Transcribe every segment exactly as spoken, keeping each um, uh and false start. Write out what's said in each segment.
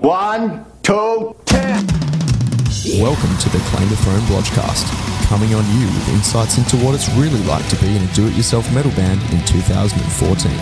One, two, ten. Welcome to the Claim the Throne Blogcast, coming on you with insights into what it's really like to be in a do-it-yourself metal band in two thousand fourteen.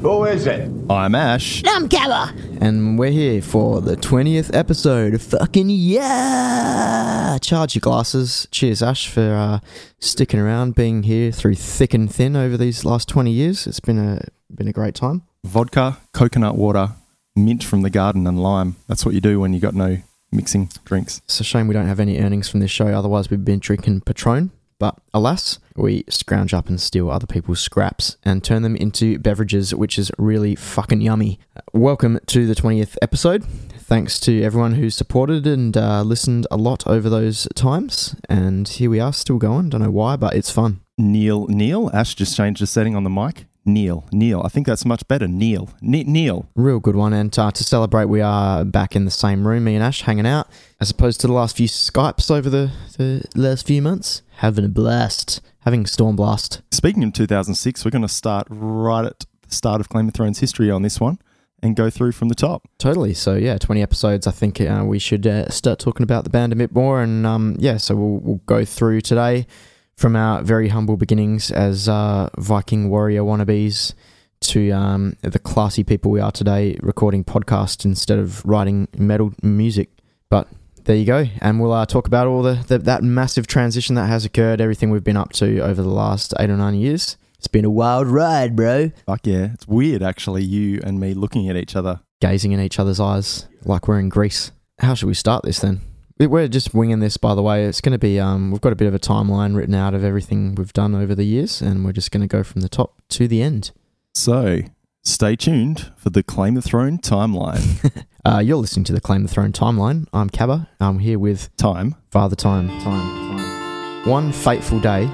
Who is it? I'm Ash. And I'm Cabba. And we're here for the twentieth episode of fucking yeah! Charge your glasses. Cheers, Ash, for uh, sticking around, being here through thick and thin over these last twenty years. It's been a been a great time. Vodka, coconut water, mint from the garden and lime. That's what you do when you got no mixing drinks. It's a shame we don't have any earnings from this show, otherwise we've been drinking Patron. But alas, we scrounge up and steal other people's scraps and turn them into beverages, which is really fucking yummy. Welcome to the twentieth episode. Thanks to everyone who supported and uh, listened a lot over those times. And here we are, still going. Don't know why, but it's fun. Neil, Neil. Ash just changed the setting on the mic. Neil, Neil. I think that's much better. Neil, ne- Neil. Real good one. And uh, to celebrate, we are back in the same room, me and Ash, hanging out, as opposed to the last few Skypes over the, the last few months. Having a blast. Having Stormblast. Speaking of two thousand six, we're going to start right at the start of Claim of Thrones history on this one and go through from the top. Totally. So, yeah, twenty episodes. I think uh, we should uh, start talking about the band a bit more. And, um, yeah, so we'll, we'll go through today from our very humble beginnings as uh, Viking warrior wannabes to um, the classy people we are today, recording podcasts instead of writing metal music. But there you go. And we'll uh, talk about all the, the that massive transition that has occurred, everything we've been up to over the last eight or nine years. It's been a wild ride, bro. Fuck yeah. It's weird, actually, you and me looking at each other. Gazing in each other's eyes like we're in Greece. How should we start this then? We're just winging this, by the way. It's going to be, um, we've got a bit of a timeline written out of everything we've done over the years, and we're just going to go from the top to the end. So, stay tuned for the Claim the Throne timeline. uh, you're listening to the Claim the Throne timeline. I'm Cabba. I'm here with... Time. Father Time. Time. Time. One fateful day,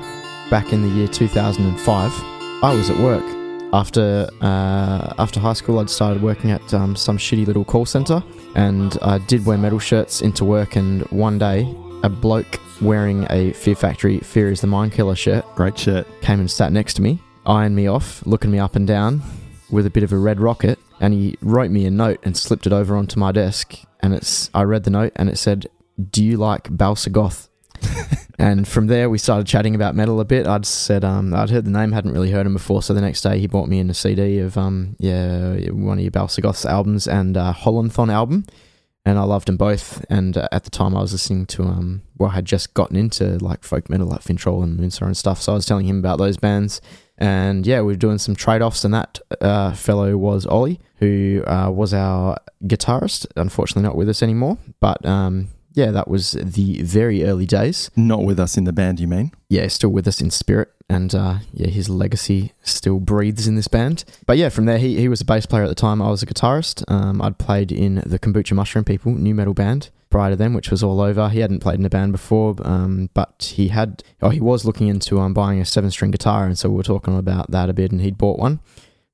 back in the year two thousand five, I was at work. After uh, after high school, I'd started working at um, some shitty little call centre, and I did wear metal shirts into work, and one day, a bloke wearing a Fear Factory, Fear is the Mind Killer shirt. Great shirt. Came and sat next to me, eyeing me off, looking me up and down with a bit of a red rocket, and he wrote me a note and slipped it over onto my desk, and it's I read the note, and it said, "Do you like Bal-Sagoth?" And from there, we started chatting about metal a bit. I'd said um, I'd heard the name, hadn't really heard him before. So the next day, he bought me in a C D of um, yeah, one of your Bal-Sagoth's albums and uh, Hollenthon album, and I loved them both. And uh, at the time, I was listening to um, well, I had just gotten into like folk metal, like Finntroll and Moonsorrow and stuff. So I was telling him about those bands, and yeah, we were doing some trade-offs. And that uh, fellow was Ollie, who uh, was our guitarist. Unfortunately, not with us anymore, but. Um, Yeah, that was the very early days. Not with us in the band, you mean? Yeah, still with us in spirit. And uh, yeah, his legacy still breathes in this band. But yeah, from there, he, he was a bass player at the time. I was a guitarist. Um, I'd played in the Kombucha Mushroom People, new metal band, prior to them, which was all over. He hadn't played in a band before, um, but he had. Oh, he was looking into um, buying a seven-string guitar, and so we were talking about that a bit, and he'd bought one.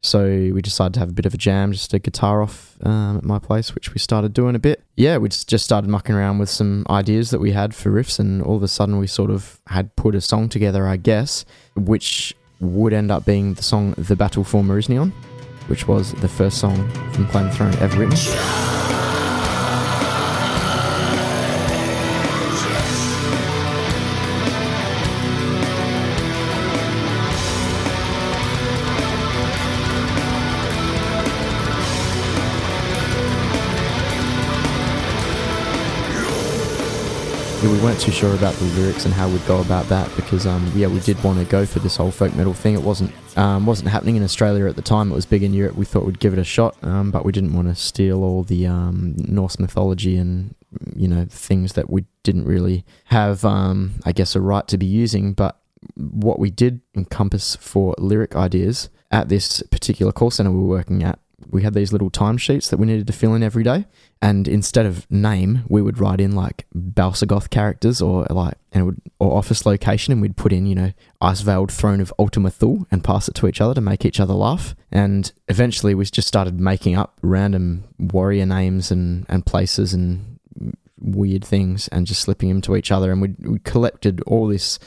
So we decided to have a bit of a jam, just a guitar off um, at my place, which we started doing a bit. Yeah, we just started mucking around with some ideas that we had for riffs, and all of a sudden we sort of had put a song together, I guess, which would end up being the song The Battle for Marisneon, which was the first song from Claim the Throne ever written. We weren't too sure about the lyrics and how we'd go about that because, um, yeah, we did want to go for this whole folk metal thing. It wasn't um, wasn't happening in Australia at the time. It was big in Europe. We thought we'd give it a shot, um, but we didn't want to steal all the um, Norse mythology and, you know, things that we didn't really have, um, I guess, a right to be using. But what we did encompass for lyric ideas at this particular call centre we were working at, we had these little timesheets that we needed to fill in every day. And instead of name, we would write in like Bal-Sagoth characters or like, and it would, or office location, and we'd put in, you know, Ice-Veiled Throne of Ultima Thule and pass it to each other to make each other laugh. And eventually we just started making up random warrior names and, and places and weird things and just slipping them to each other. And we we collected all this,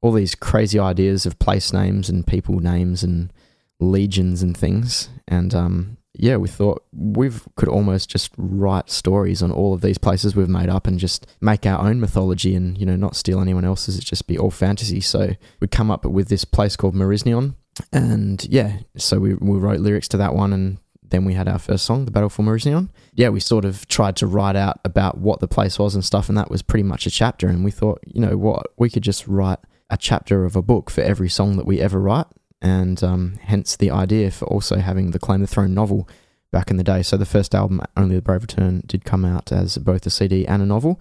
all these crazy ideas of place names and people names and legions and things. And um, yeah, we thought we could almost just write stories on all of these places we've made up and just make our own mythology and, you know, not steal anyone else's. It'd just be all fantasy. So we come up with this place called Marisneon, and yeah, so we, we wrote lyrics to that one, and then we had our first song, The Battle for Marisneon. Yeah, we sort of tried to write out about what the place was and stuff, and that was pretty much a chapter. And we thought, you know what, we could just write a chapter of a book for every song that we ever write. And um, hence the idea for also having the Claim the Throne novel back in the day. So the first album, Only the Brave Return, did come out as both a C D and a novel,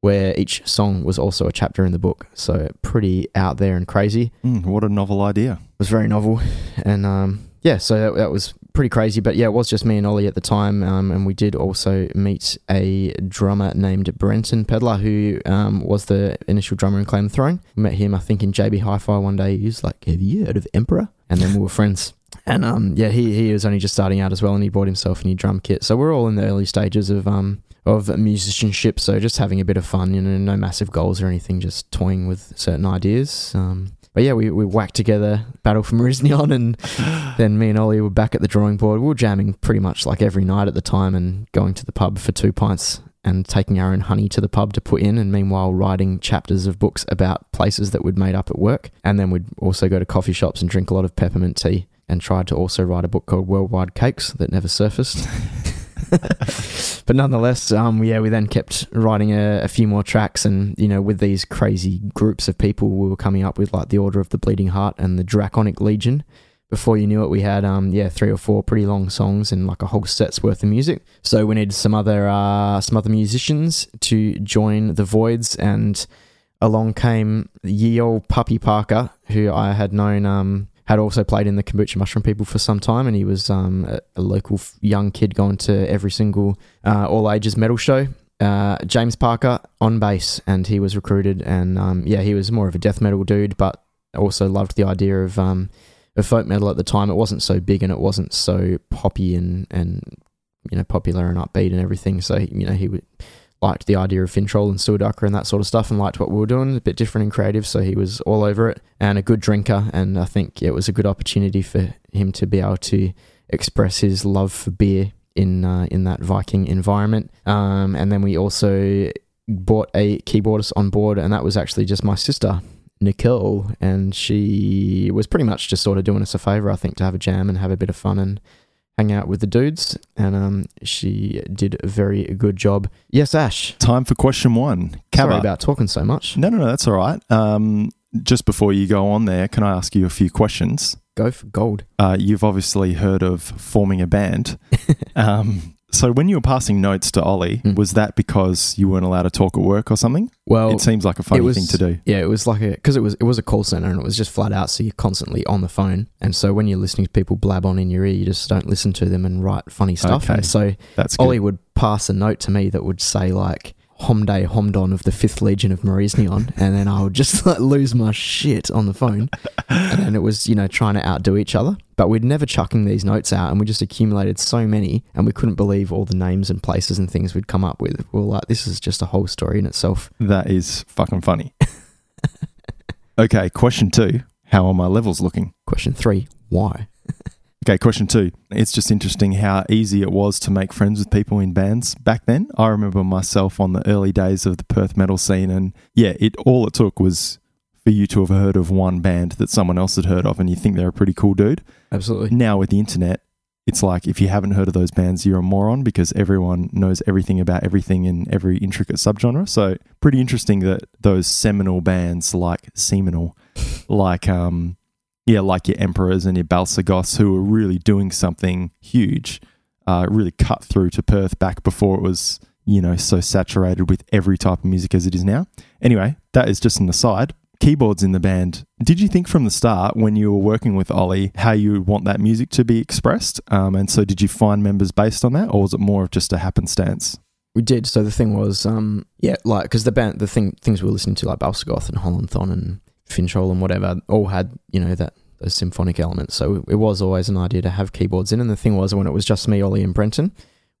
where each song was also a chapter in the book. So pretty out there and crazy. Mm, what a novel idea. It was very novel. And um, yeah, so that, that was pretty crazy. But yeah, it was just me and Ollie at the time. Um, and we did also meet a drummer named Brenton Pedler, who um, was the initial drummer in Claim the Throne. We met him, I think, in J B Hi-Fi one day. He was like, have you heard of Emperor? And then we were friends. And um, yeah, he, he was only just starting out as well, and he bought himself a new drum kit. So we're all in the early stages of um of musicianship. So just having a bit of fun, you know, no massive goals or anything, just toying with certain ideas. Um, But yeah, we, we whacked together Battle for Marisneon, and then me and Ollie were back at the drawing board. We were jamming pretty much like every night at the time, and going to the pub for two pints and taking our own honey to the pub to put in, and meanwhile writing chapters of books about places that we'd made up at work. And then we'd also go to coffee shops and drink a lot of peppermint tea, and tried to also write a book called Worldwide Cakes that never surfaced. But nonetheless, um, yeah, we then kept writing a, a few more tracks, and, you know, with these crazy groups of people, we were coming up with like the Order of the Bleeding Heart and the Draconic Legion. Before you knew it, we had, um, yeah, three or four pretty long songs and like a whole set's worth of music. So we needed some other, uh, some other musicians to join the voids, and along came ye old Puppy Parker, who I had known, um, had also played in the Kombucha Mushroom People for some time, and he was um, a, a local f- young kid going to every single uh, all-ages metal show. Uh, James Parker on bass, and he was recruited, and um, yeah, he was more of a death metal dude, but also loved the idea of, um, of folk metal at the time. It wasn't so big, and it wasn't so poppy and, and you know, popular and upbeat and everything, so, you know, he would... liked the idea of Finntroll and Suidakra and that sort of stuff, and liked what we were doing, a bit different and creative, so he was all over it, and a good drinker, and I think it was a good opportunity for him to be able to express his love for beer in uh, in that Viking environment. Um, and then we also bought a keyboardist on board, and that was actually just my sister, Nicole, and she was pretty much just sort of doing us a favour, I think, to have a jam and have a bit of fun and hang out with the dudes, and um, she did a very good job. Yes, Ash. Time for question one. Cabba. Sorry about talking so much. No, no, no, that's all right. Um, just before you go on there, can I ask you a few questions? Go for gold. Uh, you've obviously heard of forming a band. um, so when you were passing notes to Ollie, mm. was that because you weren't allowed to talk at work or something? Well, it seems like a funny was, thing to do. Yeah, it was like a, because it was it was a call center, and it was just flat out, so you're constantly on the phone. And so when you're listening to people blab on in your ear, you just don't listen to them and write funny stuff. Okay. And so That's Ollie good. would pass a note to me that would say like, Homday Homdon of the fifth Legion of Marisneon, and then I would just like lose my shit on the phone. And then it was, you know, trying to outdo each other. But we'd never chucking these notes out, and we just accumulated so many, and we couldn't believe all the names and places and things we'd come up with. We were like, this is just a whole story in itself. That is fucking funny. Okay, question two. How are my levels looking? Question three. Why? Okay, question two. It's just interesting how easy it was to make friends with people in bands back then. I remember myself on the early days of the Perth metal scene, and yeah, it all it took was for you to have heard of one band that someone else had heard of, and you think they're a pretty cool dude. Absolutely. Now with the internet, it's like if you haven't heard of those bands, you're a moron, because everyone knows everything about everything in every intricate subgenre. So pretty interesting that those seminal bands like Seminal, like... um. Yeah, like your Emperors and your Bal-Sagoths, who were really doing something huge, uh, really cut through to Perth back before it was, you know, so saturated with every type of music as it is now. Anyway, that is just an aside. Keyboards in the band. Did you think from the start when you were working with Ollie how you would want that music to be expressed? Um, and so did you find members based on that, or was it more of just a happenstance? We did. So the thing was, um, yeah, like, because the band, the thing, things we were listening to, like Bal-Sagoth and Hollenthon and Finntroll and whatever, all had, you know, that those symphonic elements. So it was always an idea to have keyboards in. And the thing was, when it was just me, Ollie and Brenton,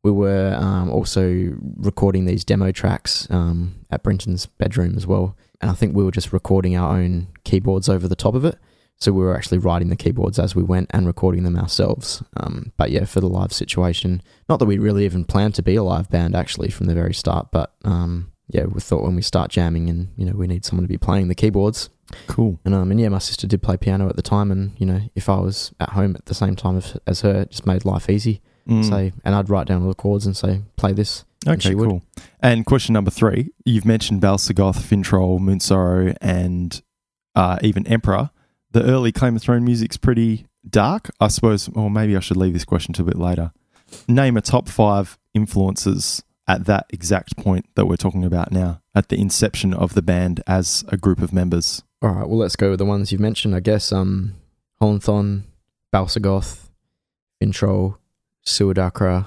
we were um, also recording these demo tracks um, at Brenton's bedroom as well. And I think we were just recording our own keyboards over the top of it. So we were actually writing the keyboards as we went and recording them ourselves. Um, but yeah, for the live situation, not that we really even planned to be a live band actually from the very start, but um, yeah, we thought when we start jamming and, you know, we need someone to be playing the keyboards. Cool. And um, and yeah, my sister did play piano at the time, and, you know, if I was at home at the same time as her, it just made life easy. Mm. So, and I'd write down all the chords and say, play this. Okay, and cool. And question number three, you've mentioned Bal-Sagoth, Finntroll, Moonsorrow, and uh, even Emperor. The early Claim the Throne music's pretty dark, I suppose, or maybe I should leave this question to a bit later. Name a top five influences at that exact point that we're talking about now, at the inception of the band as a group of members. All right, well, let's go with the ones you've mentioned, I guess. Um, Hollenthon, Bal-Sagoth, Finntroll, Suidakra,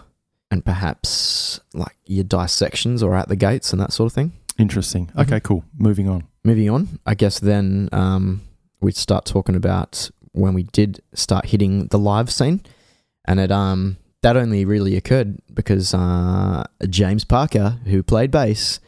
and perhaps like your dissections or At the Gates and that sort of thing. Interesting. Okay, mm-hmm. Cool. Moving on. Moving on. I guess then um, we'd start talking about when we did start hitting the live scene, and it um that only really occurred because uh, James Parker, who played bass,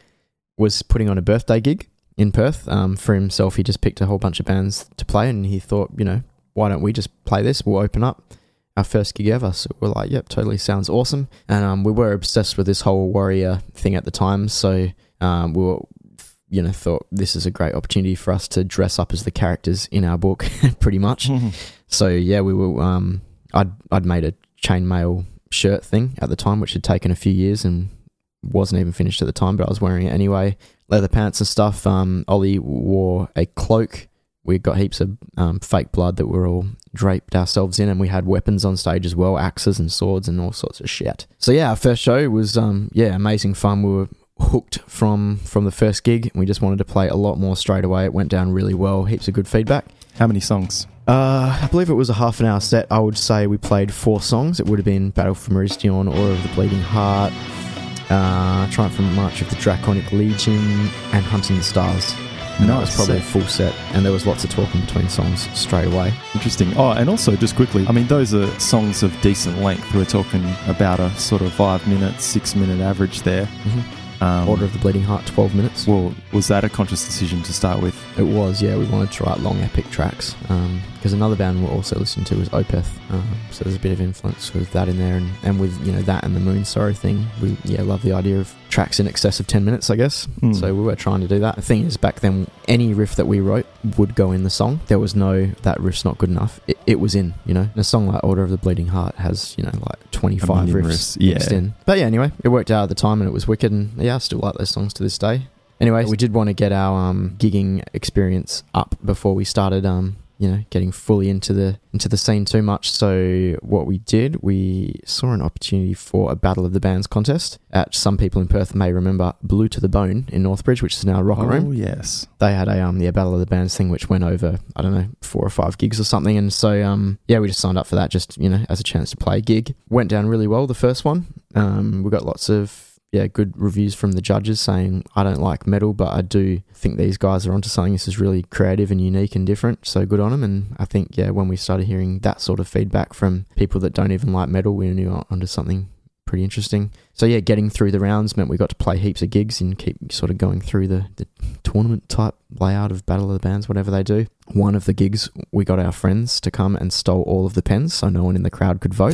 was putting on a birthday gig in Perth. Um, for himself, he just picked a whole bunch of bands to play, and he thought, you know, why don't we just play this? We'll open up our first gig ever. So we're like, yep, totally sounds awesome. And um, we were obsessed with this whole warrior thing at the time. So um, we were, you know, thought this is a great opportunity for us to dress up as the characters in our book, pretty much. Mm-hmm. So yeah, we were. Um, I'd I'd made a chainmail shirt thing at the time, which had taken a few years and wasn't even finished at the time, but I was wearing it anyway. Leather pants and stuff. Um, Ollie wore a cloak. We got heaps of um, fake blood that we're all draped ourselves in, and we had weapons on stage as well, axes and swords and all sorts of shit. So yeah, our first show was um, yeah amazing fun. We were hooked from from the first gig, and we just wanted to play a lot more straight away. It went down really well. Heaps of good feedback. How many songs? Uh, I believe it was a half an hour set. I would say we played four songs. It would have been Battle for Marisneon, Order of the Bleeding Heart, uh, Triumph and March of the Draconic Legion, and Hunting the Stars. And nice. That was probably a full set, and there was lots of talking between songs straight away. Interesting. Oh, and also just quickly, I mean, those are songs of decent length. We're talking about a sort of five-minute, six-minute average there. Mm-hmm. Um, Order of the Bleeding Heart, twelve minutes. Well, was that a conscious decision to start with? It was, yeah. We wanted to write long, epic tracks, because um, another band we're also listening to was Opeth, um, so there's a bit of influence with that in there, and, and with, you know, that and the Moonsorrow thing. We, yeah, love the idea of tracks in excess of ten minutes, I guess. Mm. So we were trying to do that. The thing is, back then, any riff that we wrote would go in the song. There was no, that riff's not good enough. It, it was in, you know. And a song like Order of the Bleeding Heart has, you know, like twenty-five riffs yeah. mixed in. But yeah, anyway, it worked out at the time and it was wicked, and yeah, I still like those songs to this day. Anyway, we did want to get our um, gigging experience up before we started, um, you know, getting fully into the into the scene too much. So what we did, we saw an opportunity for a Battle of the Bands contest at, some people in Perth may remember, Blue to the Bone in Northbridge, which is now Rock and Room. Oh, yes. They had a um, yeah, Battle of the Bands thing, which went over, I don't know, four or five gigs or something. And so, um, yeah, we just signed up for that just, you know, as a chance to play a gig. Went down really well, the first one. Um, we got lots of... yeah, good reviews from the judges saying, I don't like metal, but I do think these guys are onto something. This is really creative and unique and different, so good on them. And I think, yeah, when we started hearing that sort of feedback from people that don't even like metal, we knew onto something pretty interesting. So yeah, getting through the rounds meant we got to play heaps of gigs and keep sort of going through the, the tournament type layout of Battle of the Bands, whatever they do. One of the gigs, we got our friends to come and stole all of the pens, so no one in the crowd could vote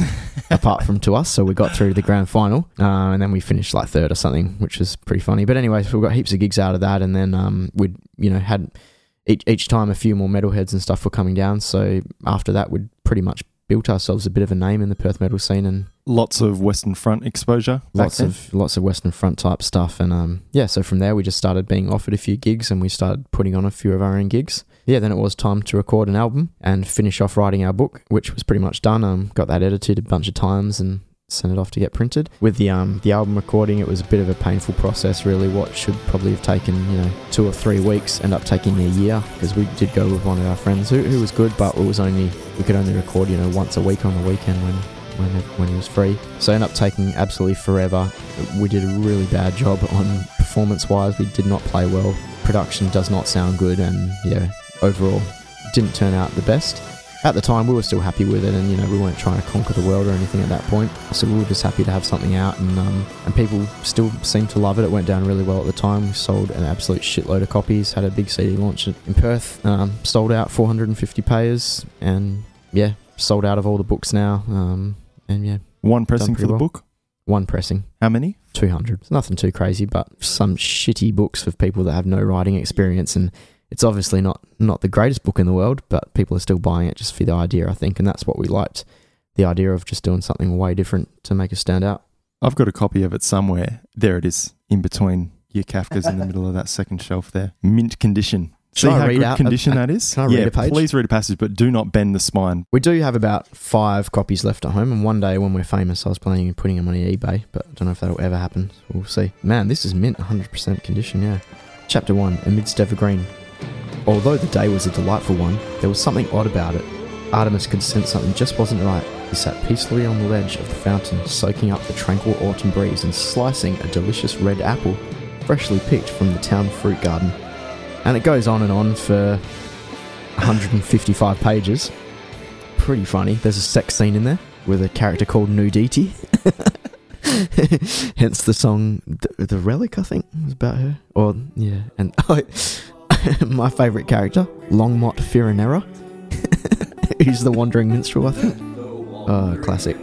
apart from to us. So we got through to the grand final, uh, and then we finished like third or something, which was pretty funny. But anyway, so we got heaps of gigs out of that, and then um, we'd, you know, had each, each time a few more metalheads and stuff were coming down. So after that, we'd pretty much built ourselves a bit of a name in the Perth metal scene, and lots of Western Front exposure. Lots then. of lots of Western Front type stuff, and um, yeah. So from there, we just started being offered a few gigs, and we started putting on a few of our own gigs. Yeah, then it was time to record an album and finish off writing our book, which was pretty much done. Um, got that edited a bunch of times and sent it off to get printed. With the um the album recording, it was a bit of a painful process, really. What should probably have taken, you know, two or three weeks, ended up taking a year, because we did go with one of our friends who who was good, but it was only we could only record, you know, once a week on the weekend when. When, when he was free. So ended up taking absolutely forever. We did a really bad job on performance wise. We did not play well. Production does not sound good, and yeah, overall didn't turn out the best. at the time we were still happy with it, and you know, we weren't trying to conquer the world or anything at that point, so we were just happy to have something out, and um, and people still seemed to love it. It went down really well at the time. We sold an absolute shitload of copies, had a big C D launch in Perth, um, sold out four hundred fifty payers, and yeah, sold out of all the books now, um, and yeah. One pressing for well. the book? One pressing. How many? two hundred. It's nothing too crazy, but some shitty books for people that have no writing experience, and it's obviously not, not the greatest book in the world, but people are still buying it just for the idea, I think, and that's what we liked, the idea of just doing something way different to make us stand out. I've got a copy of it somewhere. There it is, in between your Kafkas in the middle of that second shelf there. Mint condition. Can See I how read good out condition a, that is? Can I yeah, read a page? Please read a passage, but do not bend the spine. We do have about five copies left at home, and one day when we're famous, I was planning on putting them on eBay, but I don't know if that'll ever happen. We'll see. Man, this is mint one hundred percent condition, yeah. Chapter one, Amidst Evergreen. Although the day was a delightful one, there was something odd about it. Artemis could sense something just wasn't right. He sat peacefully on the ledge of the fountain, soaking up the tranquil autumn breeze and slicing a delicious red apple, freshly picked from the town fruit garden. And it goes on and on for one hundred fifty-five pages. Pretty funny. There's a sex scene in there with a character called Nuditi. Hence the song, The, the Relic, I think, was about her. Or, yeah, and... Oh, my favourite character, Longmot Firinera, who's the Wandering Minstrel, I think. Oh, classic.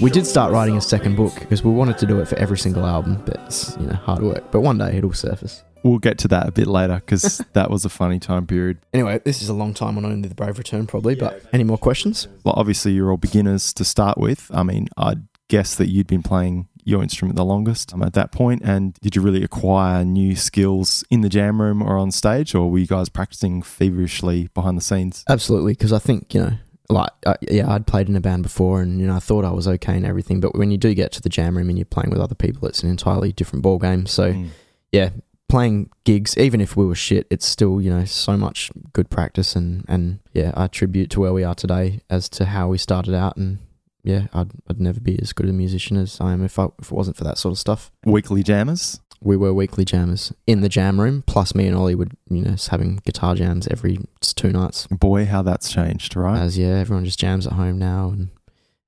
We did start writing a second book because we wanted to do it for every single album, but it's, you know, hard work. But one day it'll surface. We'll get to that a bit later because that was a funny time period. Anyway, this is a long time on Only the Brave Return probably, but any more questions? Well, obviously you're all beginners to start with. I mean, I'd guess that you'd been playing your instrument the longest um, at that point, and did you really acquire new skills in the jam room or on stage, or were you guys practicing feverishly behind the scenes? Absolutely, because I think, you know, like, uh, yeah, I'd played in a band before and, you know, I thought I was okay and everything, but when you do get to the jam room and you're playing with other people, it's an entirely different ball game. So, mm. yeah, playing gigs, even if we were shit, it's still, you know, so much good practice, and, and yeah, I attribute to where we are today as to how we started out, and yeah, I'd I'd never be as good a musician as I am if, I, if it wasn't for that sort of stuff. Weekly jammers? We were weekly jammers in the jam room, plus me and Ollie would, you know, having guitar jams every two nights. Boy, how that's changed, right? As, yeah, everyone just jams at home now and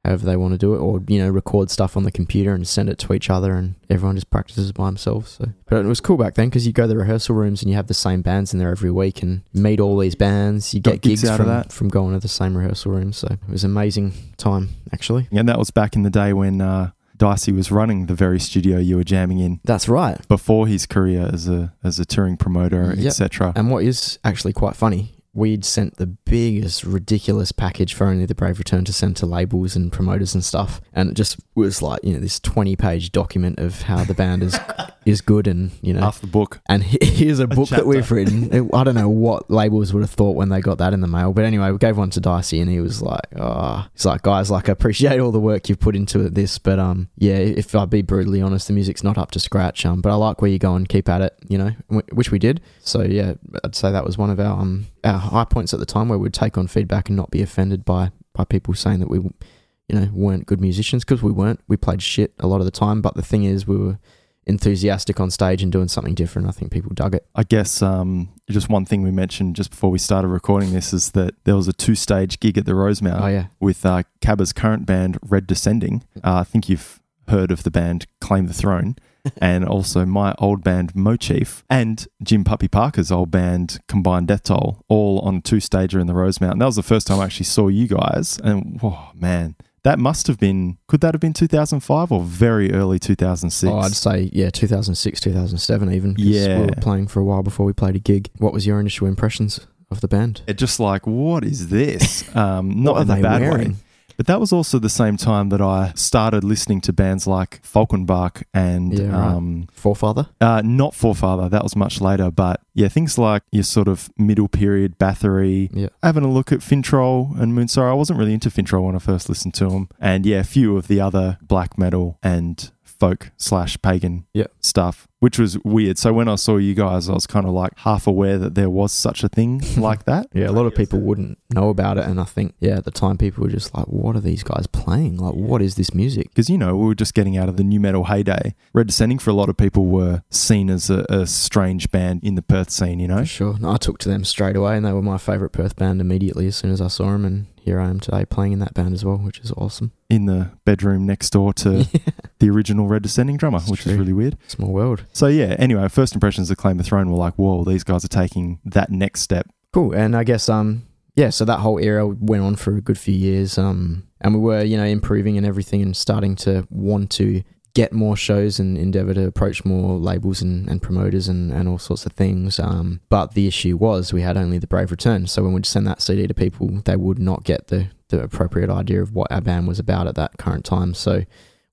however they want to do it, or, you know, record stuff on the computer and send it to each other, and everyone just practices by themselves. So. But it was cool back then because you go to the rehearsal rooms and you have the same bands in there every week and meet all these bands. You get gigs, gigs out from, of that. from going to the same rehearsal room. So it was an amazing time, actually. And that was back in the day when uh, Dicey was running the very studio you were jamming in. That's right. Before his career as a as a touring promoter, yep. et cetera. And what is actually quite funny, we'd sent the biggest ridiculous package for Only the Brave Return to send to labels and promoters and stuff, and it just was like, you know, this twenty page document of how the band is is good, and, you know, half the book, and here's a, a book chapter that we've written. I don't know what labels would have thought when they got that in the mail, but anyway, we gave one to Dicey and he was like, oh, he's like, guys, like, I appreciate all the work you've put into this, but um yeah, if I be brutally honest, the music's not up to scratch, um but I like where you go and keep at it, you know, which we did. So yeah, I'd say that was one of our um our high points at the time, where we'd take on feedback and not be offended by by people saying that we, you know, weren't good musicians, because we weren't. We played shit a lot of the time, but the thing is, we were enthusiastic on stage and doing something different. I think people dug it. I guess um, just one thing we mentioned just before we started recording this is that there was a two-stage gig at the Rosemount oh, yeah. with uh, Cabba's current band, Red Descending. Uh, I think you've heard of the band Claim the Throne. And also my old band Mochief and Jim Puppy Parker's old band Combined Death Toll, all on two-stager in the Rosemount. And that was the first time I actually saw you guys. And, oh, man, that must have been, could that have been two thousand five or very early two thousand six? Oh, I'd say, yeah, two thousand six, two thousand seven even. Yeah. We were playing for a while before we played a gig. What was your initial impressions of the band? It just like, what is this? Um, not in a bad wearing? way. But that was also the same time that I started listening to bands like Falkenbach and... Yeah, right. um, Forefather? Uh, not Forefather. That was much later. But yeah, things like your sort of middle period, Bathory, yeah. having a look at Finntroll and Moonsorrow. I wasn't really into Finntroll when I first listened to them. And yeah, a few of the other black metal and... folk slash pagan yeah. stuff, which was weird. So when I saw you guys, I was kind of like half aware that there was such a thing like that. Yeah, a lot of people wouldn't know about it. And I think, yeah, at the time people were just like, what are these guys playing? Like, what is this music? Because, you know, we were just getting out of the nu metal heyday. Red Descending for a lot of people were seen as a, a strange band in the Perth scene, you know? For sure. No, I took to them straight away and they were my favourite Perth band immediately as soon as I saw them. And here I am today playing in that band as well, which is awesome. In the bedroom next door to yeah. the original Red Descending drummer, That's which true. is really weird. Small world. So yeah, anyway, first impressions of Claim the Throne were like, whoa, these guys are taking that next step. Cool. And I guess, um, yeah, so that whole era went on for a good few years. Um, and we were, you know, improving and everything and starting to want to get more shows and endeavour to approach more labels and, and promoters and, and all sorts of things. Um, but the issue was we had Only the Brave Return. So when we'd send that C D to people, they would not get the, the appropriate idea of what our band was about at that current time. So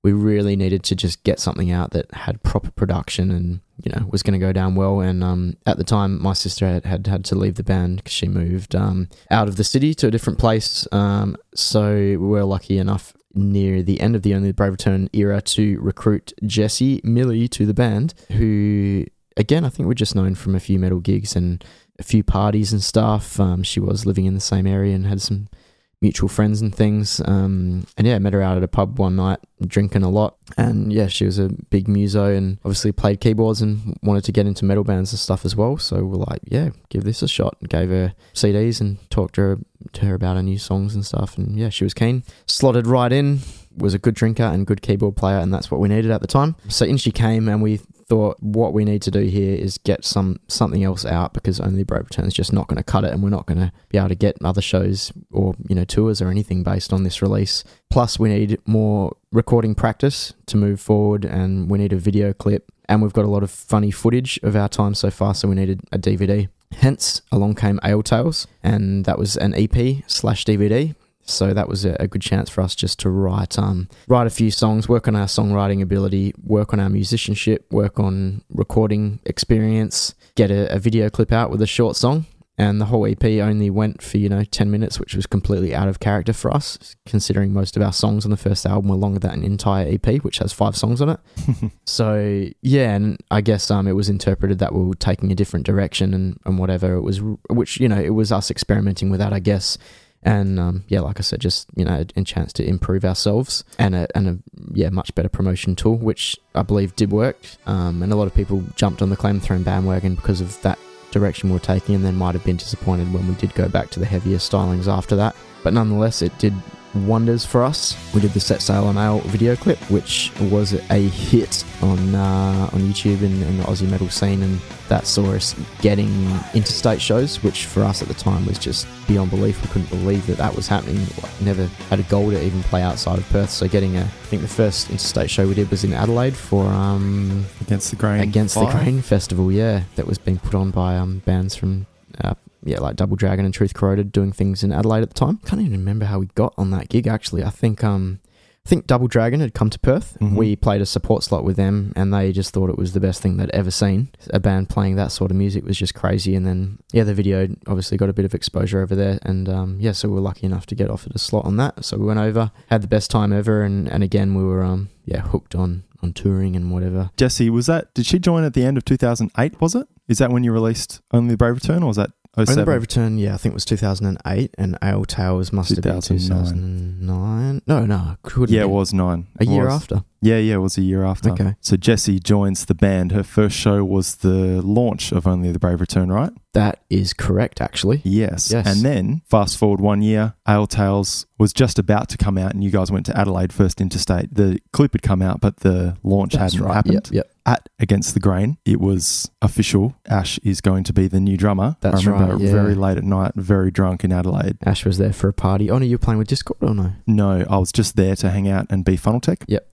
we really needed to just get something out that had proper production and, you know, was going to go down well. And um, at the time, my sister had had, had to leave the band because she moved um, out of the city to a different place. Um, so we were lucky enough near the end of the Only the Brave Return era to recruit Jesse Millie to the band, who, again, I think we're just known from a few metal gigs and a few parties and stuff. Um, she was living in the same area and had some mutual friends and things. Um, and yeah, met her out at a pub one night, drinking a lot. And yeah, she was a big muso and obviously played keyboards and wanted to get into metal bands and stuff as well. So we're like, yeah, give this a shot. And gave her C Ds and talked to her, to her about her new songs and stuff. And yeah, she was keen. Slotted right in, was a good drinker and good keyboard player. And that's what we needed at the time. So in she came and we thought what we need to do here is get some something else out, because Only Brave Return is just not going to cut it, and we're not going to be able to get other shows or, you know, tours or anything based on this release. Plus we need more recording practice to move forward, and we need a video clip, and we've got a lot of funny footage of our time so far, so we needed a D V D. Hence along came Ale Tales, and that was an E P slash D V D. So that was a good chance for us just to write um, write a few songs, work on our songwriting ability, work on our musicianship, work on recording experience, get a, a video clip out with a short song. And the whole E P only went for, you know, ten minutes, which was completely out of character for us, considering most of our songs on the first album were longer than an entire E P, which has five songs on it. So, yeah, and I guess um, it was interpreted that we were taking a different direction and, and whatever. It was, which, you know, it was us experimenting with that, I guess. And, um, yeah, like I said, just, you know, a chance to improve ourselves and a, and a yeah, much better promotion tool, which I believe did work. Um, and a lot of people jumped on the Claim the Throne bandwagon because of that direction we were taking, and then might have been disappointed when we did go back to the heavier stylings after that. But nonetheless, it did wonders for us. We did the Set Sail on Ale video clip, which was a hit on uh, on YouTube and, and the Aussie metal scene, and that saw us getting interstate shows, which for us at the time was just beyond belief. We couldn't believe that that was happening. Never had a goal to even play outside of Perth. So getting a, I think the first interstate show we did was in Adelaide for um Against the Grain Against Five. the Grain Festival, yeah, that was being put on by um bands from uh, yeah, like Double Dragon and Truth Corroded, doing things in Adelaide at the time. Can't even remember how we got on that gig, actually. I think um, I think Double Dragon had come to Perth. Mm-hmm. We played a support slot with them, and they just thought it was the best thing they'd ever seen. A band playing that sort of music was just crazy. And then, yeah, the video obviously got a bit of exposure over there. And, um, yeah, so we were lucky enough to get offered a slot on that. So we went over, had the best time ever, and, and again, we were, um, yeah, hooked on, on touring and whatever. Jessie, was that, did she join at the end of two thousand eight, was it? Is that when you released Only the Brave Return, or was that Only the Brave Return, yeah, I think it was two thousand eight, and Ale Tales must have been two thousand nine. No, no. Couldn't yeah, it was nine. A it year was. after. Yeah, yeah, it was a year after. Okay. So Jessie joins the band. Her first show was the launch of Only the Brave Return, right? That is correct, actually. Yes. yes. And then, fast forward one year, Ale Tales was just about to come out, and you guys went to Adelaide first interstate. The clip had come out, but the launch That's hadn't right. happened. Yep, yep. At Against the Grain, it was official. Ash is going to be the new drummer. That's right. I remember right, yeah. very late at night, very drunk in Adelaide. Ash was there for a party. Oh, no, you were playing with Discord or no? No, I was just there to hang out and be funnel tech. Yep.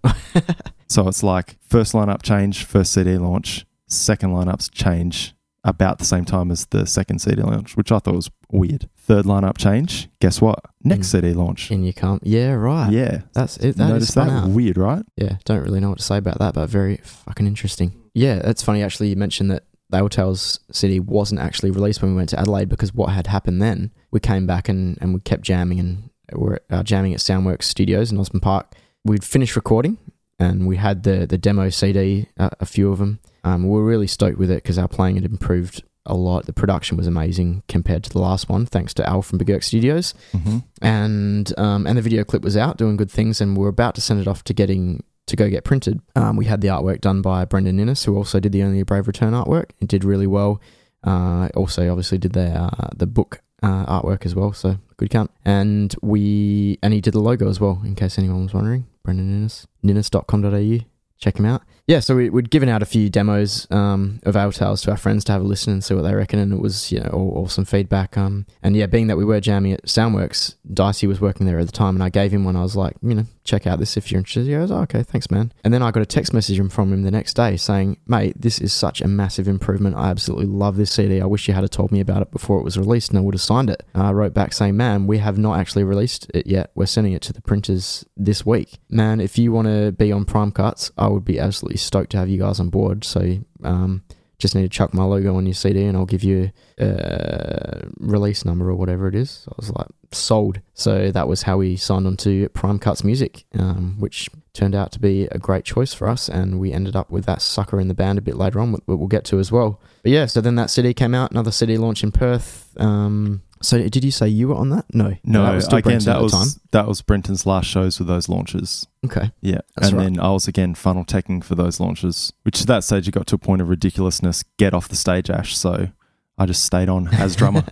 So it's like first lineup change, first C D launch, second lineups change about the same time as the second C D launch, which I thought was weird. Third lineup change, guess what? Next mm. C D launch. In you come. Yeah, right. Yeah. That's it. That Notice is that? Out. Weird, right? Yeah. Don't really know what to say about that, but very fucking interesting. Yeah, that's funny. Actually, you mentioned that Ale Tales C D wasn't actually released when we went to Adelaide, because what had happened then, we came back and, and we kept jamming and we were uh, jamming at SoundWorks Studios in Osborne Park. We'd finished recording. and we had the the demo C D, uh, a few of them. Um, we were really stoked with it because our playing had improved a lot. The production was amazing compared to the last one, thanks to Ale from Bjerk Studios. Mm-hmm. And um, and the video clip was out, doing good things, and we were about to send it off to getting to go get printed. Um, we had the artwork done by Brendan Ninnis, who also did the Only the Brave Return artwork. It did really well. Uh, also, obviously, did the uh, the book uh, artwork as well, so good count. And we and he did the logo as well, in case anyone was wondering. Brendan Ninnis, ninnis dot com dot a u. Check him out. Yeah, so we, we'd given out a few demos um, of Ale Tales to our friends to have a listen and see what they reckon, and it was, you know, all awesome feedback. Um, and yeah, being that we were jamming at SoundWorks, Dicey was working there at the time, and I gave him one. I was like, you know, check out this if you're interested. He goes, oh, okay, thanks, man. And then I got a text message from him the next day saying, mate, this is such a massive improvement. I absolutely love this C D. I wish you had told me about it before it was released, and I would have signed it. And I wrote back saying, man, we have not actually released it yet. We're sending it to the printers this week. Man, if you want to be on Prime Cuts, I would be absolutely stoked to have you guys on board. So um just need to chuck my logo on your C D and I'll give you a release number or whatever it is. I was like, sold. So that was how we signed on to Prime Cuts Music, um, which turned out to be a great choice for us, and we ended up with that sucker in the band a bit later on, what we'll get to as well. But yeah, so then that C D came out, another C D launch in Perth. Um, so did you say you were on that? No. No, that was still again, that was, time. that was Brenton's last shows with those launches. Okay. Yeah. And right. Then I was again funnel teching for those launches, which at that stage it got to a point of ridiculousness. Get off the stage, Ash. So I just stayed on as drummer.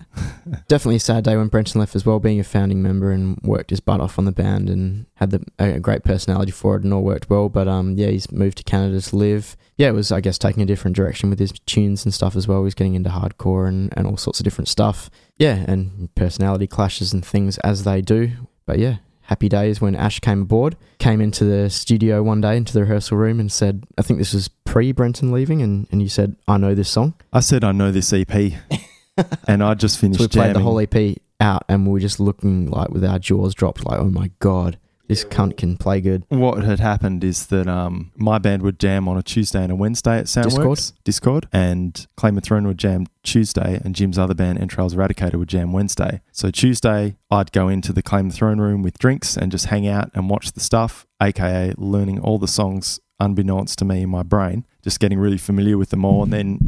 Definitely a sad day when Brenton left as well, being a founding member and worked his butt off on the band and had the, a great personality for it and all worked well. But um, yeah, he's moved to Canada to live. Yeah, it was, I guess, taking a different direction with his tunes and stuff as well. He was getting into hardcore and, and all sorts of different stuff. Yeah, and personality clashes and things as they do. But yeah, happy days when Ash came aboard, came into the studio one day, into the rehearsal room and said, I think this was pre-Brenton leaving, and, and you said, I know this song. I said, I know this E P. And I just finished so we jamming. played the whole E P out and we were just looking like with our jaws dropped, like, oh my God. This cunt can play good. What had happened is that um, my band would jam on a Tuesday and a Wednesday at SoundWorks. Discord. Discord. And Claim the Throne would jam Tuesday, and Jim's other band, Entrails Eradicator, would jam Wednesday. So Tuesday, I'd go into the Claim the Throne room with drinks and just hang out and watch the stuff, a k a learning all the songs unbeknownst to me in my brain, just getting really familiar with them all. And then...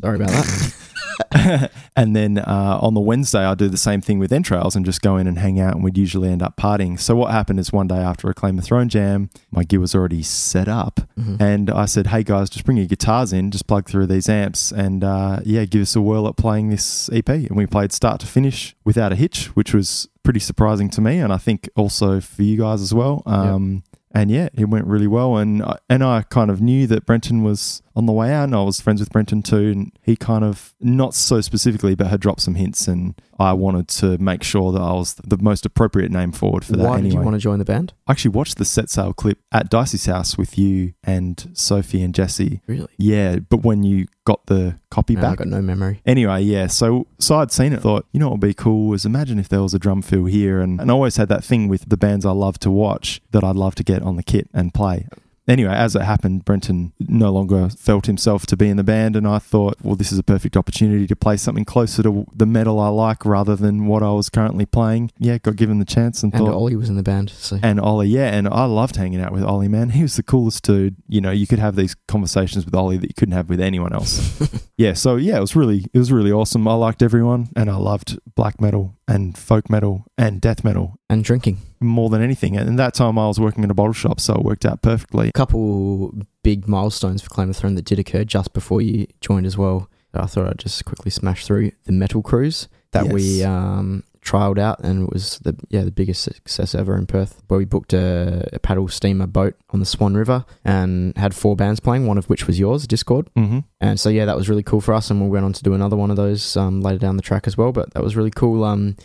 Sorry about that. And then uh, on the Wednesday, I do the same thing with Entrails and just go in and hang out, and we'd usually end up partying. So what happened is one day after a Claim the Throne jam, my gear was already set up, mm-hmm. and I said, hey guys, just bring your guitars in, just plug through these amps and uh, yeah, give us a whirl at playing this E P. And we played start to finish without a hitch, which was pretty surprising to me, and I think also for you guys as well. Um, yep. And yeah, it went really well, and I, and I kind of knew that Brenton was on the way out, and I was friends with Brenton too, and he kind of, not so specifically, but had dropped some hints, and I wanted to make sure that I was the most appropriate name forward for that. Why anyway. Why did you want to join the band? I actually watched the set sale clip at Dicey's house with you and Sophie and Jesse. Really? Yeah, but when you got the copy no, back. I got no memory. Anyway, yeah, so so I'd seen it, thought, you know what would be cool was imagine if there was a drum fill here, and, and I always had that thing with the bands I love to watch that I'd love to get on the kit and play. Anyway, as it happened, Brenton no longer felt himself to be in the band, and I thought, well, this is a perfect opportunity to play something closer to the metal I like rather than what I was currently playing. Yeah, got given the chance and, and thought... And Ollie was in the band. So. And Ollie, yeah, and I loved hanging out with Ollie, man. He was the coolest dude. You know, you could have these conversations with Ollie that you couldn't have with anyone else. Yeah, so yeah, it was really, it was really awesome. I liked everyone, and I loved black metal and folk metal and death metal. And drinking. More than anything. And that time I was working in a bottle shop, so it worked out perfectly. A couple big milestones for Claim the Throne that did occur just before you joined as well. I thought I'd just quickly smash through the metal cruise that yes. we um, trialled out, and it was the yeah the biggest success ever in Perth, where we booked a, a paddle steamer boat on the Swan River and had four bands playing, one of which was yours, Discord. Mm-hmm. And so, yeah, that was really cool for us, and we went on to do another one of those um, later down the track as well, but that was really cool. Um,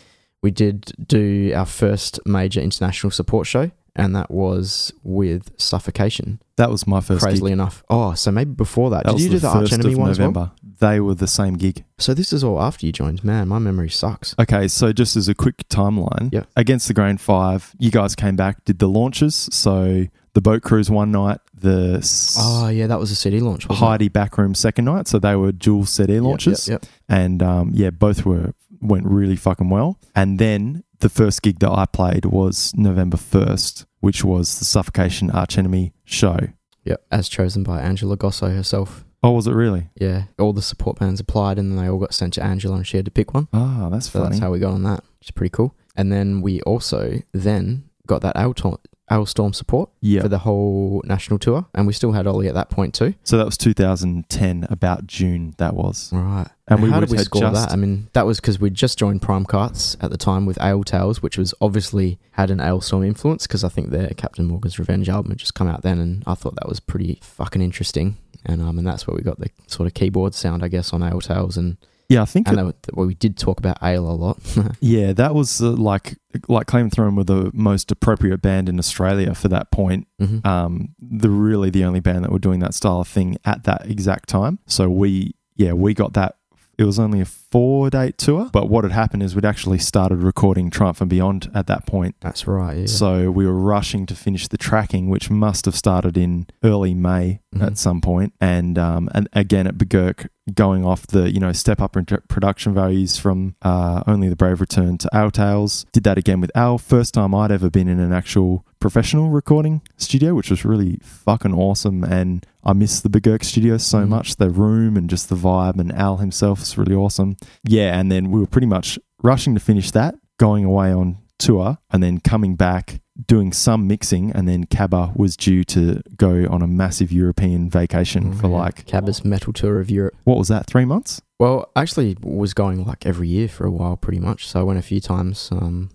we did do our first major international support show, and that was with Suffocation. That was my first Crazily gig. enough. Oh, so maybe before that. that did you do the Arch Enemy one as well? They were the same gig. So this is all after you joined. Man, my memory sucks. Okay, so just as a quick timeline, yep. Against the Grain five, you guys came back, did the launches. So the boat cruise one night, the... S- oh, yeah, that was a C D launch. Heidi it? Backroom second night. So they were dual C D launches. Yep, yep, yep. And um, yeah, both were... went really fucking well. And then the first gig that I played was November first, which was the Suffocation Arch Enemy show. Yep, as chosen by Angela Gosso herself. Oh, was it really? Yeah. All the support bands applied and then they all got sent to Angela and she had to pick one. Ah, oh, that's so funny. That's how we got on that, which is pretty cool. And then we also then got that Alestorm, Alestorm support yep. for the whole national tour. And we still had Ollie at that point too. So that was two thousand ten, about June that was. Right. And, and we how did we score just... that? I mean, that was because we'd just joined Prime Cuts at the time with Ale Tales, which was obviously had an Alestorm influence because I think their Captain Morgan's Revenge album had just come out then and I thought that was pretty fucking interesting. And um, and that's where we got the sort of keyboard sound, I guess, on Ale Tales. And yeah, I think and it, we did talk about ale a lot. Yeah, that was uh, like like Claim the Throne were the most appropriate band in Australia for that point. Mm-hmm. Um, the really the only band that were doing that style of thing at that exact time. So we yeah we got that. It was only a four-date tour, but what had happened is we'd actually started recording Triumph and Beyond at that point. That's right, yeah. So we were rushing to finish the tracking, which must have started in early May mm-hmm. at some point. And um, and again at Bjerk, going off the, you know, step up in production values from uh, Only the Brave Return to Ale Tales. Did that again with Ale. First time I'd ever been in an actual professional recording studio, which was really fucking awesome, and I miss the Bjerk Studios so mm. much, the room and just the vibe, and Al himself is really awesome. Yeah, and then we were pretty much rushing to finish that, going away on tour and then coming back, doing some mixing, and then Cabba was due to go on a massive European vacation mm, for yeah. like... Cabba's metal tour of Europe. What was that, three months? Well, actually was going like every year for a while pretty much, so I went a few times... Um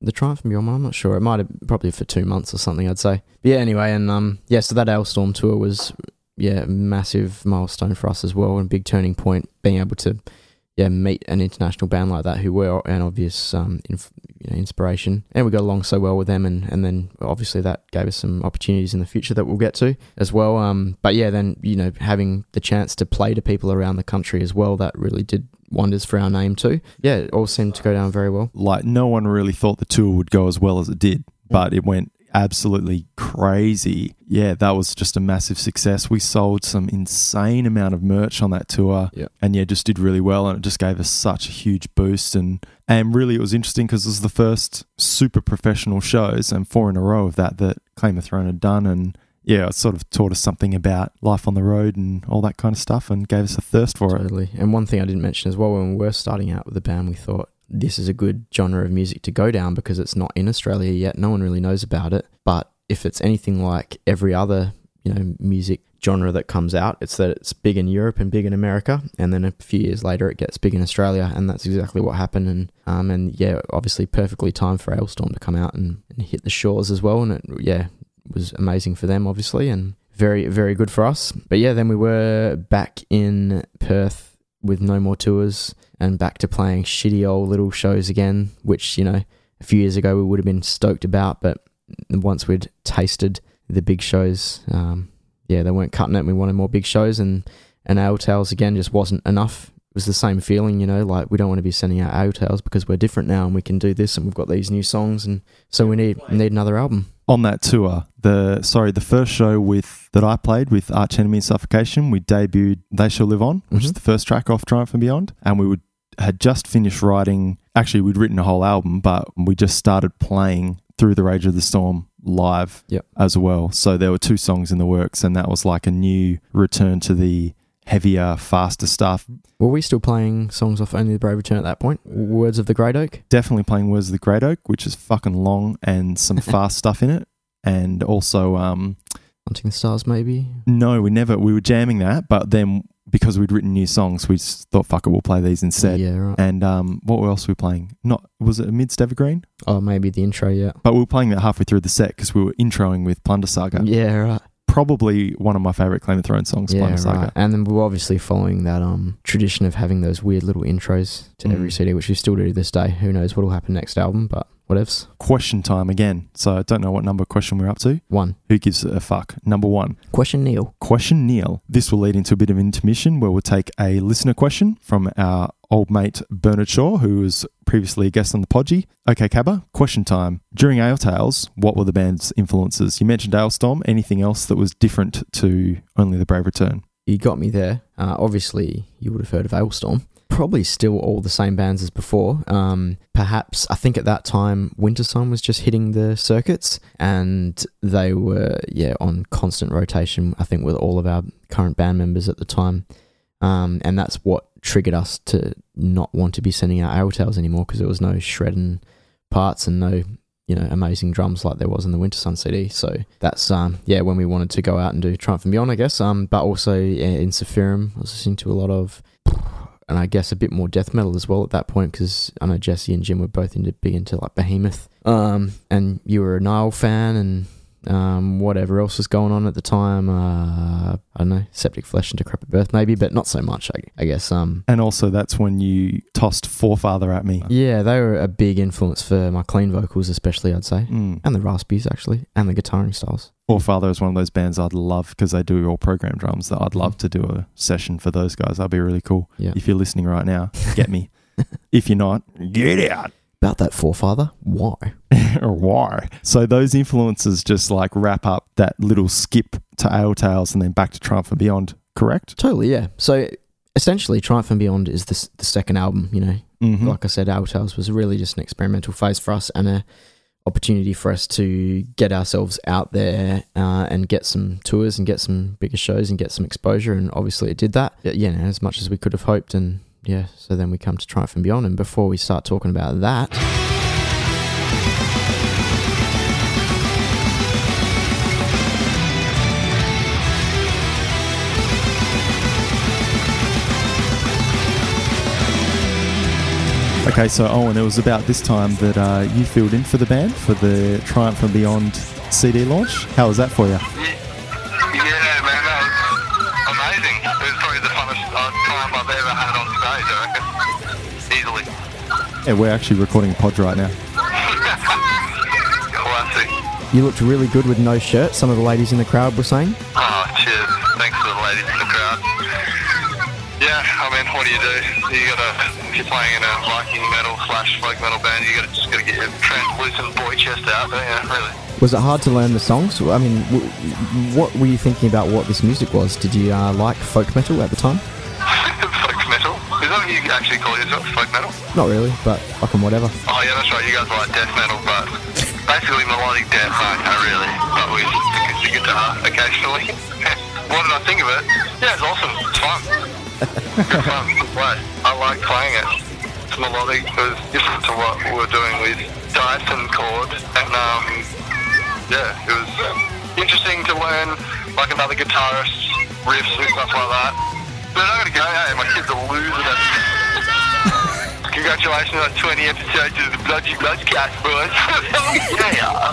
The Triumph and Beyond, I'm not sure. It might have probably for two months or something, I'd say. But yeah, anyway, and um, yeah, so that Alestorm tour was, yeah, a massive milestone for us as well, and a big turning point, being able to, yeah, meet an international band like that who were an obvious um, inf- you know, inspiration. And we got along so well with them, and, and then obviously that gave us some opportunities in the future that we'll get to as well. Um, but yeah, then, you know, having the chance to play to people around the country as well, that really did wonders for our name too. Yeah, it all seemed to go down very well. Like, no one really thought the tour would go as well as it did, but it went absolutely crazy. Yeah, that was just a massive success. We sold some insane amount of merch on that tour yeah. and yeah, just did really well, and it just gave us such a huge boost. And and really it was interesting because it was the first super professional shows and four in a row of that that Claim the Throne had done, and yeah, it sort of taught us something about life on the road and all that kind of stuff, and gave us a thirst for totally. it. Totally. And one thing I didn't mention as well, when we were starting out with the band, we thought this is a good genre of music to go down because it's not in Australia yet. No one really knows about it. But if it's anything like every other, you know, music genre that comes out, it's that it's big in Europe and big in America, and then a few years later it gets big in Australia, and that's exactly what happened. And um and yeah, obviously perfectly timed for Alestorm to come out and, and hit the shores as well, and it yeah. was amazing for them obviously, and very very good for us. But yeah, then we were back in Perth with no more tours and back to playing shitty old little shows again, which, you know, a few years ago we would have been stoked about, but once we'd tasted the big shows, um yeah they weren't cutting it, and we wanted more big shows, and and Ale Tales again just wasn't enough. It was the same feeling, you know, like we don't want to be sending out Ale Tales because we're different now and we can do this and we've got these new songs, and so we need need another album. On that tour, the sorry, the first show with that I played with Arch Enemy and Suffocation, we debuted They Shall Live On, which mm-hmm. is the first track off Triumph and Beyond, and we would had just finished writing. Actually, we'd written a whole album, but we just started playing Through the Rage of the Storm live yep. as well. So there were two songs in the works, and that was like a new return to the heavier, faster stuff. Were we still playing songs off Only the Brave Return at that point? Words of the Great Oak? Definitely playing Words of the Great Oak, which is fucking long and some fast stuff in it. And also... Um, Hunting the Stars, maybe? No, we never... We were jamming that, but then because we'd written new songs, we just thought, fuck it, we'll play these instead. Yeah, right. And um, what else were we playing? Not Was it Amidst Evergreen? Oh, maybe the intro, yeah. But we were playing that halfway through the set because we were introing with Plunder Saga. Yeah, right. Probably one of my favourite Claim the Throne songs, yeah, Plunder Saga. Right. And then we're obviously following that um, tradition of having those weird little intros to mm. every C D, which we still do to this day. Who knows what will happen next album, but whatevs. Question time again. So I don't know what number question we're up to. One. Who gives a fuck? Number one. Question Neil. Question Neil. This will lead into a bit of intermission where we'll take a listener question from our old mate Bernard Shaw, who was previously a guest on the Podgy. Okay, Cabba, question time. During Ale Tales, what were the band's influences? You mentioned Alestorm. Anything else that was different to Only the Brave Return? You got me there. Uh, obviously, you would have heard of Alestorm. probably still all the same bands as before. Um, perhaps, I think at that time, Wintersong was just hitting the circuits and they were, yeah, on constant rotation, I think, with all of our current band members at the time. Um, and that's what triggered us to not want to be sending out Ale Tales anymore, because there was no shredding parts and no, you know, amazing drums like there was in the Wintersun C D. So that's, um, yeah, when we wanted to go out and do Triumph and Beyond, I guess. Um, but also in Sephirim, I was listening to a lot of, and I guess a bit more death metal as well at that point, because I know Jesse and Jim were both into big into like Behemoth. Um, and you were a Nile fan and um, whatever else was going on at the time. Uh, I don't know, Septic Flesh and Decrepit Birth maybe, but not so much, I, I guess. Um, and also that's when you tossed Forefather at me. Yeah, they were a big influence for my clean vocals especially, I'd say, mm. and the raspies actually, and the guitaring styles. Forefather is one of those bands I'd love, because they do all program drums, that I'd love to do a session for those guys. That'd be really cool. Yeah. If you're listening right now, get me. If you're not, get out. About that Forefather, why? Or why? So those influences just like wrap up that little skip to Ale Tales and then back to Triumph and Beyond, correct? Totally, yeah. So essentially Triumph and Beyond is the, the second album, you know. Mm-hmm. Like I said, Ale Tales was really just an experimental phase for us and a opportunity for us to get ourselves out there uh, and get some tours and get some bigger shows and get some exposure, and obviously it did that, yeah, as much as we could have hoped. And yeah, so then we come to Triumph and Beyond, and before we start talking about that, okay, so Owen, it was about this time that uh, you filled in for the band for the Triumph and Beyond C D launch. How was that for you? Yeah, yeah man, that was amazing. It was probably the funnest uh, time I've ever had on stage, I reckon. Easily. Yeah, we're actually recording a pod right now. Classic. You looked really good with no shirt, some of the ladies in the crowd were saying. Oh, cheers. Thanks to the ladies in the crowd. Yeah, I mean, what do you do? You gotta... If you're playing in a Viking metal slash folk metal band, you gotta just gotta get your translucent boy chest out, don't you? Really. Was it hard to learn the songs? I mean, w- what were you thinking about what this music was? Did you uh, like folk metal at the time? Folk metal? Is that what you actually call yourself, folk metal? Not really, but fucking whatever. Oh yeah, that's right. You guys like death metal, but basically melodic death, not uh, really, but we just get to guitar occasionally. What did I think of it? Yeah, it's awesome. It's fun. Good fun, good play. I like playing it. It's melodic. It was different to what we were doing with Dyson chord. And, um, yeah, it was interesting to learn, like, another guitarist's riffs and stuff like that. But I gotta go, hey, my kids are losing it. Congratulations on twenty episodes of the Bloody Bloodcast, boys. Yeah!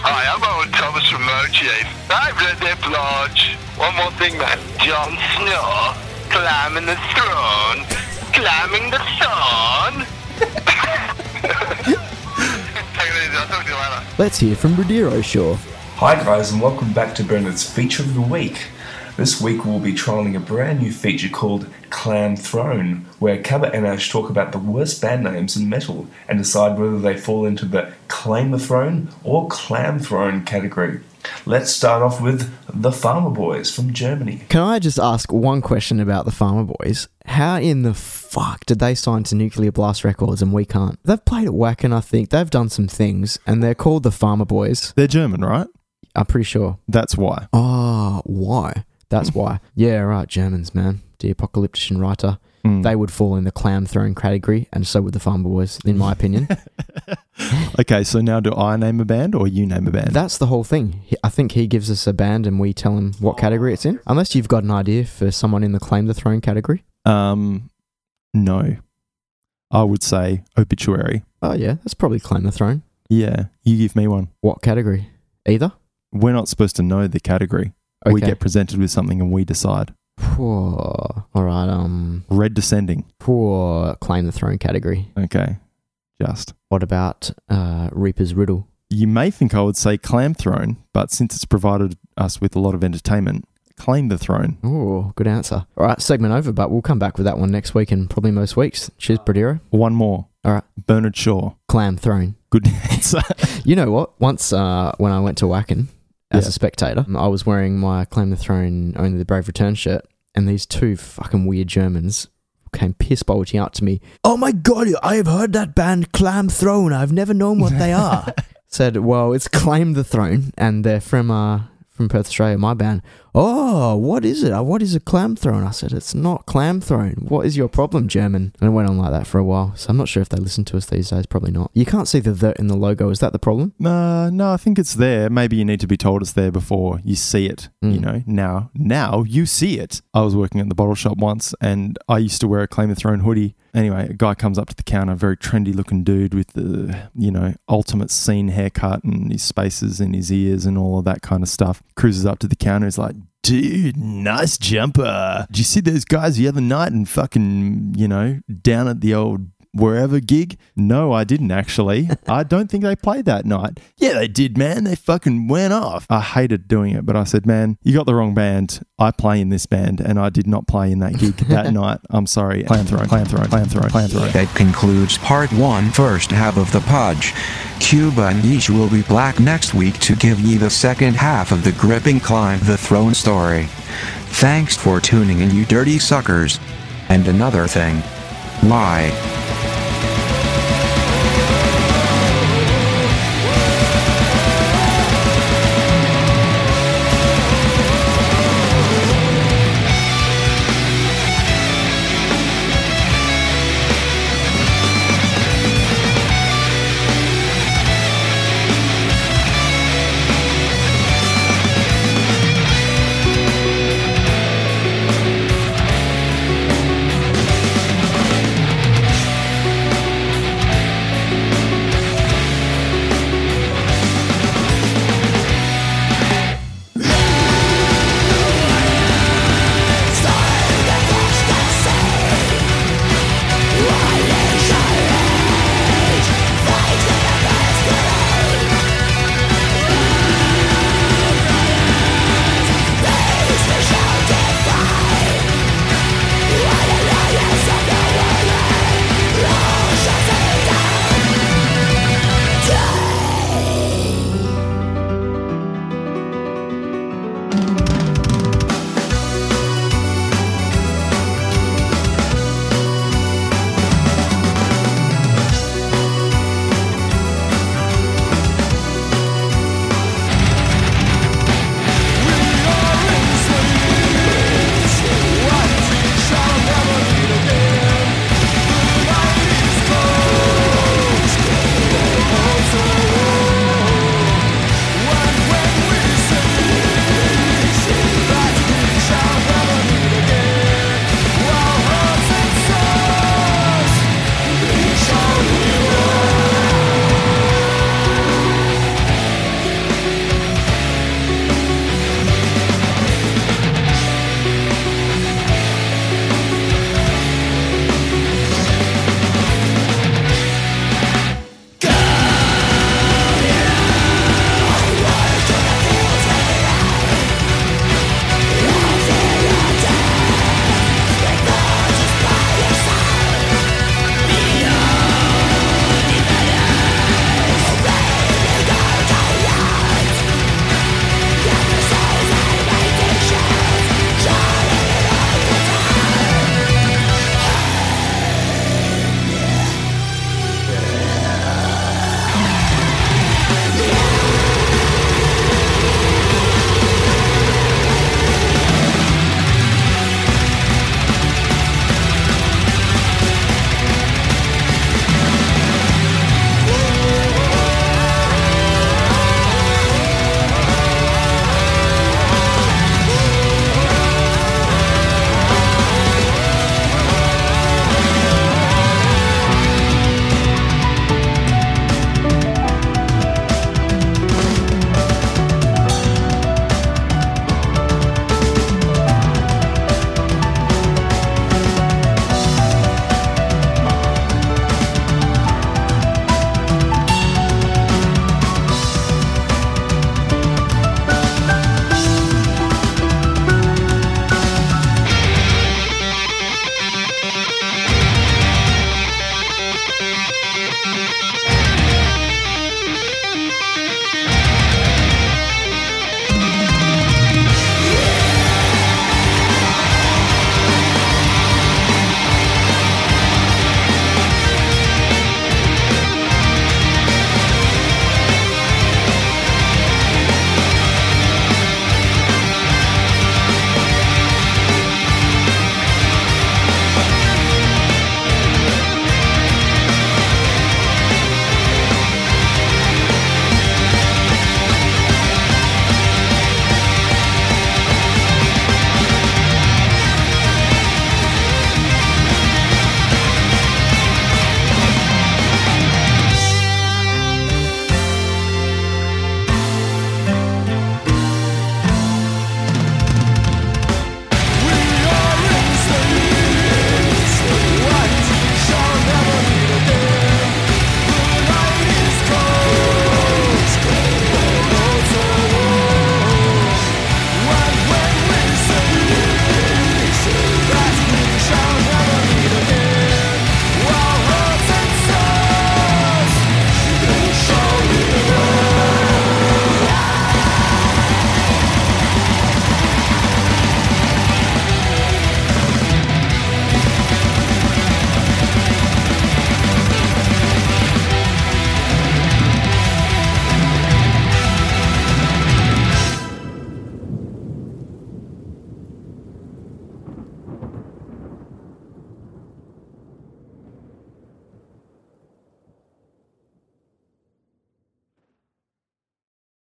Hi, I'm Owen Thomas from Mochief. I've read their lodge. One more thing, man. Jon Snow, climbing the throne, climbing the thorn. Take it easy. I'll talk to you later. Let's hear from Bredero Shaw. Hi guys, and welcome back to Bernard's Feature of the Week. This week we'll be trialling a brand new feature called Claim the Throne, where Cabba and Ash talk about the worst band names in metal and decide whether they fall into the Claim the Throne or Clam Throne category. Let's start off with the Farmer Boys from Germany. Can I just ask one question about the Farmer Boys? How in the fuck did they sign to Nuclear Blast Records and we can't? They've played at Wacken, I think. They've done some things, and they're called the Farmer Boys. They're German, right? I'm pretty sure. That's why. Oh, why? That's why. Yeah, right, Germans, man. The apocalyptician writer. Mm. They would fall in the Clam Throne category, and so would the Farmer Boys, in my opinion. Okay, so now do I name a band or you name a band? That's the whole thing. I think he gives us a band and we tell him what category it's in. Unless you've got an idea for someone in the Claim the Throne category. Um, no. I would say Obituary. Oh, yeah. That's probably Claim the Throne. Yeah. You give me one. What category? Either? We're not supposed to know the category. Okay. We get presented with something and we decide. Poor. All right. Um. Red Descending. Poor Claim the Throne category. Okay. Just. What about uh, Reaper's Riddle? You may think I would say Clam Throne, but since it's provided us with a lot of entertainment, Claim the Throne. Oh, good answer. All right. Segment over, but we'll come back with that one next week and probably most weeks. Cheers, Bredero. One more. All right. Bernard Shaw. Clam Throne. Good answer. You know what? Once uh, when I went to Wacken, as yeah. a spectator. I was wearing my Claim the Throne, Only the Brave Return shirt, and these two fucking weird Germans came piss bolting out to me. Oh my god, I have heard that band Claim Throne. I've never known what they are. Said, well, it's Claim the Throne, and they're from uh, from Perth, Australia, my band. Oh, what is it? What is a Claim Throne? I said, it's not Claim Throne. What is your problem, German? And it went on like that for a while, so I'm not sure if they listen to us these days. Probably not. You can't see the the in the logo. Is that the problem? Uh, no, I think it's there. Maybe you need to be told it's there before you see it. Mm. You know, now, now you see it. I was working at the bottle shop once, and I used to wear a Claim the Throne hoodie. Anyway, a guy comes up to the counter, very trendy looking dude with the, you know, ultimate scene haircut and his spacers in his ears and all of that kind of stuff. Cruises up to the counter, he's like, dude, nice jumper. Did you see those guys the other night and fucking, you know, down at the old wherever gig? No, I didn't actually. I don't think they played that night. Yeah, they did, man. They fucking went off. I hated doing it, but I said, man, you got the wrong band. I play in this band, and I did not play in that gig that night. I'm sorry. Claim Throne, Claim Throne, Claim Throne, Claim Throne. That concludes part one, first half of the podge. Cuba and Yeesh will be back next week to give ye the second half of the gripping Climb the Throne story. Thanks for tuning in, you dirty suckers. And another thing. Lie.